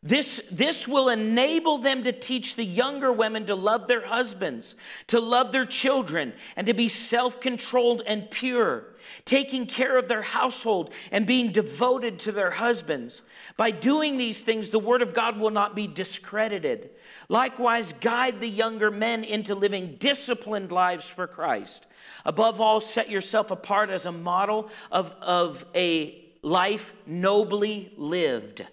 This, this will enable them to teach the younger women to love their husbands, to love their children, and to be self-controlled and pure, taking care of their household and being devoted to their husbands. By doing these things, the word of God will not be discredited. Likewise, guide the younger men into living disciplined lives for Christ. Above all, set yourself apart as a model of, of a life nobly lived.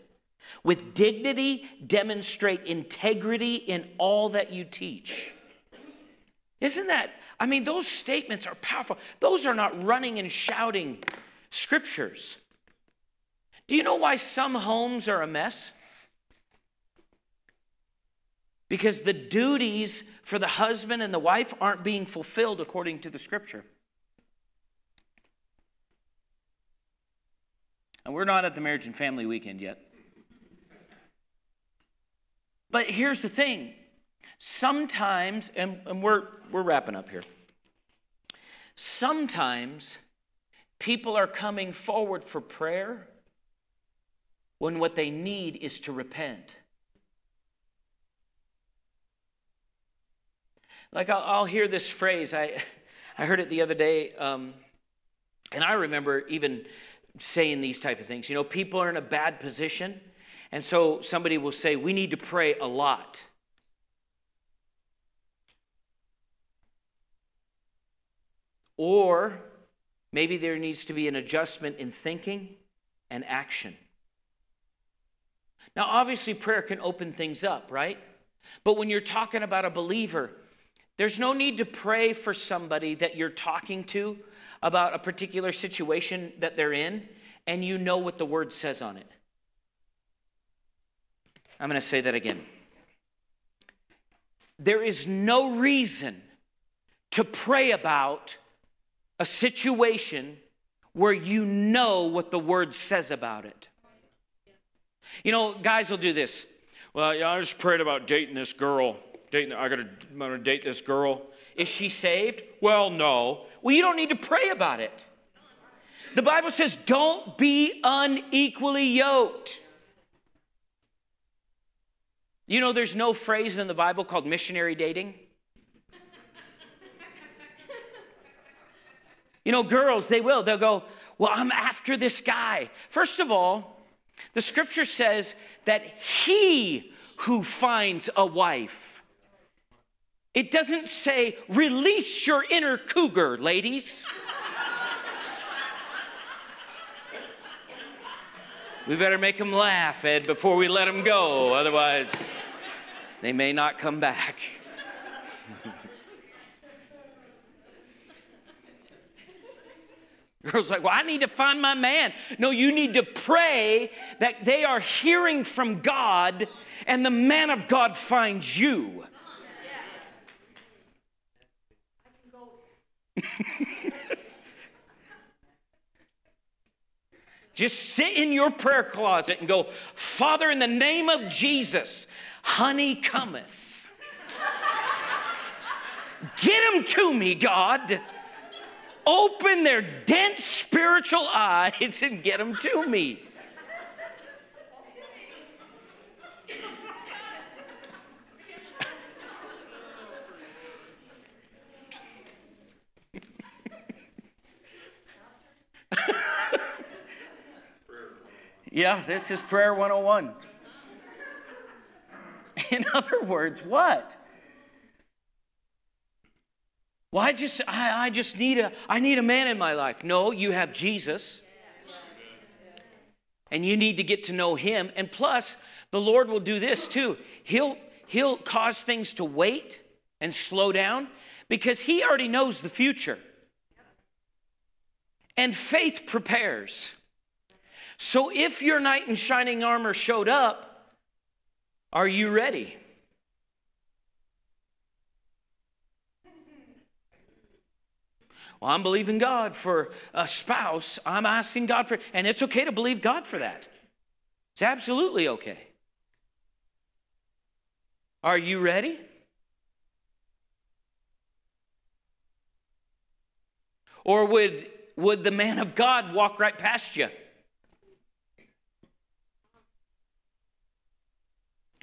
With dignity, demonstrate integrity in all that you teach. Isn't that, I mean, those statements are powerful. Those are not running and shouting scriptures. Do you know why some homes are a mess? Because the duties for the husband and the wife aren't being fulfilled according to the scripture. And we're not at the marriage and family weekend yet. But here's the thing, sometimes, and, and we're, we're wrapping up here, sometimes people are coming forward for prayer when what they need is to repent. Like I'll, I'll hear this phrase, I, I heard it the other day, um, and I remember even saying these type of things. You know, people are in a bad position. And so somebody will say, we need to pray a lot. Or maybe there needs to be an adjustment in thinking and action. Now, obviously, prayer can open things up, right? But when you're talking about a believer, there's no need to pray for somebody that you're talking to about a particular situation that they're in, and you know what the word says on it. I'm going to say that again. There is no reason to pray about a situation where you know what the word says about it. You know, guys will do this. Well, yeah, I just prayed about dating this girl. Dating, I gotta, I'm going to date this girl. Is she saved? Well, no. Well, you don't need to pray about it. The Bible says, don't be unequally yoked. You know, there's no phrase in the Bible called missionary dating. You know, girls, they will. They'll go, well, I'm after this guy. First of all, the scripture says that he who finds a wife. It doesn't say, release your inner cougar, ladies. We better make them laugh, Ed, before we let them go. Otherwise, they may not come back. Girls like, well, I need to find my man. No, you need to pray that they are hearing from God and the man of God finds you. Just sit in your prayer closet and go, Father, in the name of Jesus, honey cometh. Get them to me, God. Open their dense spiritual eyes and get them to me. Yeah, this is prayer one oh one. In other words, what? Well, I just, I, I just need a, I need a man in my life. No, you have Jesus. And you need to get to know him. And plus, the Lord will do this too. He'll, he'll cause things to wait and slow down because he already knows the future. And faith prepares. So if your knight in shining armor showed up, are you ready? Well, I'm believing God for a spouse. I'm asking God for, and it's okay to believe God for that. It's absolutely okay. Are you ready? Or would, would the man of God walk right past you?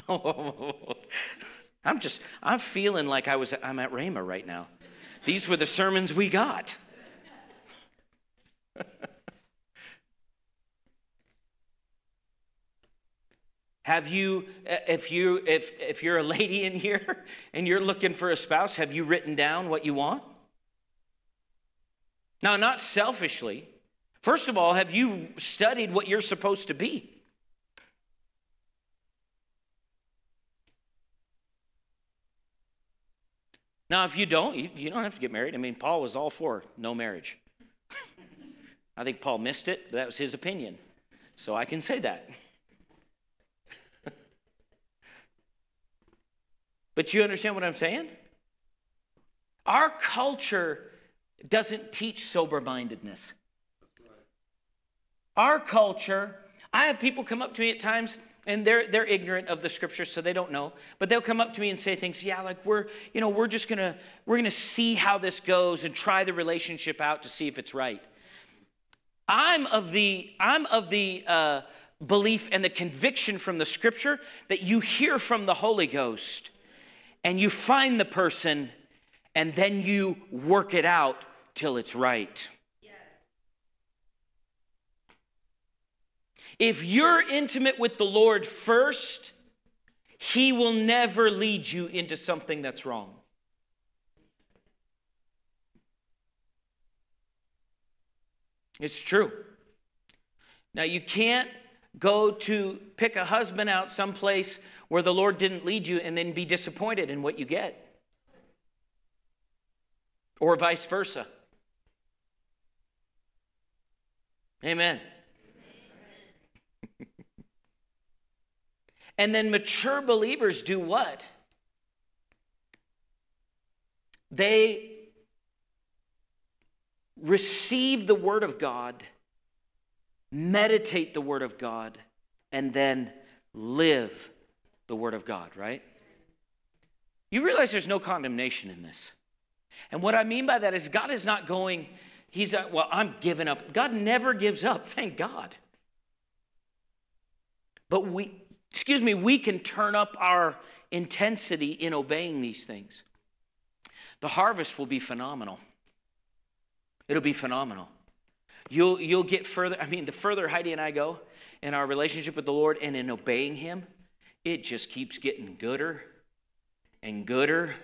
Oh, I'm just, I'm feeling like I was, I'm at Rhema right now. These were the sermons we got. Have you, if you, if if you're a lady in here and you're looking for a spouse, have you written down what you want? Now, not selfishly. First of all, have you studied what you're supposed to be? Now, if you don't, you, you don't have to get married. I mean, Paul was all for no marriage. I think Paul missed it, but that was his opinion. So I can say that. But you understand what I'm saying? Our culture doesn't teach sober-mindedness. Our culture, I have people come up to me at times, and they're they're ignorant of the scriptures, so they don't know. But they'll come up to me and say things, yeah, like we're, you know, we're just gonna we're gonna see how this goes and try the relationship out to see if it's right. I'm of the I'm of the uh, belief and the conviction from the scripture that you hear from the Holy Ghost, and you find the person, and then you work it out till it's right. If you're intimate with the Lord first, he will never lead you into something that's wrong. It's true. Now, you can't go to pick a husband out someplace where the Lord didn't lead you and then be disappointed in what you get. Or vice versa. Amen. And then mature believers do what? They receive the Word of God, meditate the Word of God, and then live the Word of God, right? You realize there's no condemnation in this. And what I mean by that is God is not going, he's, uh, well, I'm giving up. God never gives up, thank God. But we... Excuse me, we can turn up our intensity in obeying these things. The harvest will be phenomenal. It'll be phenomenal. You'll, you'll get further. I mean, the further Heidi and I go in our relationship with the Lord and in obeying him, it just keeps getting gooder and gooder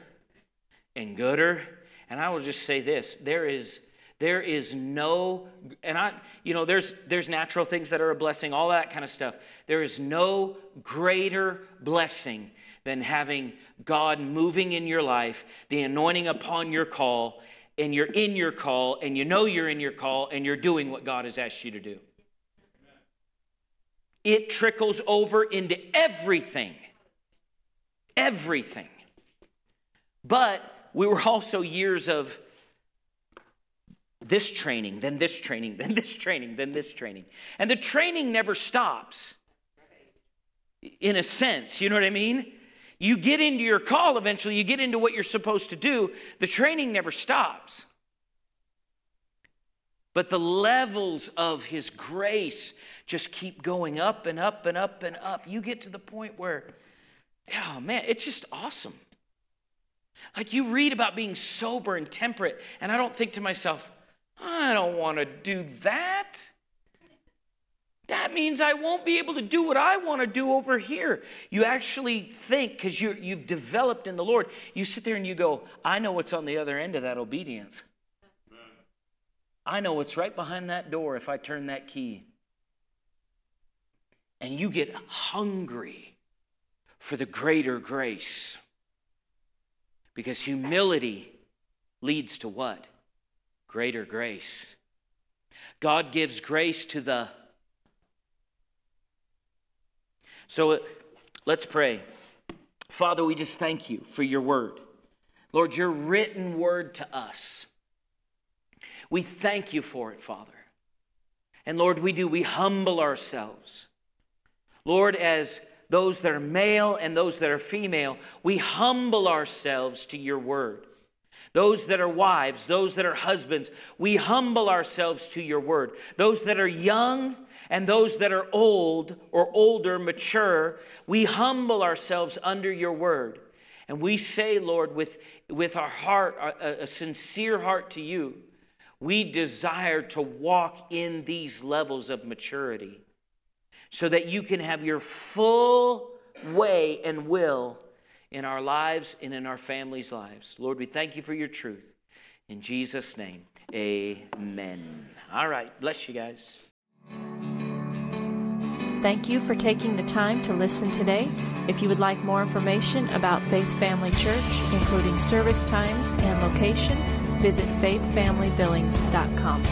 and gooder. And I will just say this, there is... There is no, and I, you know, there's there's natural things that are a blessing, all that kind of stuff. There is no greater blessing than having God moving in your life, the anointing upon your call, and you're in your call, and you know you're in your call, and you're doing what God has asked you to do. It trickles over into everything. Everything. But we were also years of this training, then this training, then this training, then this training. And the training never stops, in a sense. You know what I mean? You get into your call eventually. You get into what you're supposed to do. The training never stops. But the levels of his grace just keep going up and up and up and up. You get to the point where, oh, man, it's just awesome. Like you read about being sober and temperate, and I don't think to myself, I don't want to do that. That means I won't be able to do what I want to do over here. You actually think, because you've developed in the Lord, you sit there and you go, I know what's on the other end of that obedience. Amen. I know what's right behind that door if I turn that key. And you get hungry for the greater grace. Because humility leads to what? Greater grace. God gives grace to the... So let's pray. Father, we just thank you for your word. Lord, your written word to us. We thank you for it, Father. And Lord, we do. We humble ourselves. Lord, as those that are male and those that are female, we humble ourselves to your word. Those that are wives, those that are husbands, we humble ourselves to your word. Those that are young and those that are old or older, mature, we humble ourselves under your word. And we say, Lord, with, with our heart, a, a sincere heart to you, we desire to walk in these levels of maturity so that you can have your full way and will in our lives and in our families' lives. Lord, we thank you for your truth. In Jesus' name, amen. All right, bless you guys. Thank you for taking the time to listen today. If you would like more information about Faith Family Church, including service times and location, visit faith family billings dot com.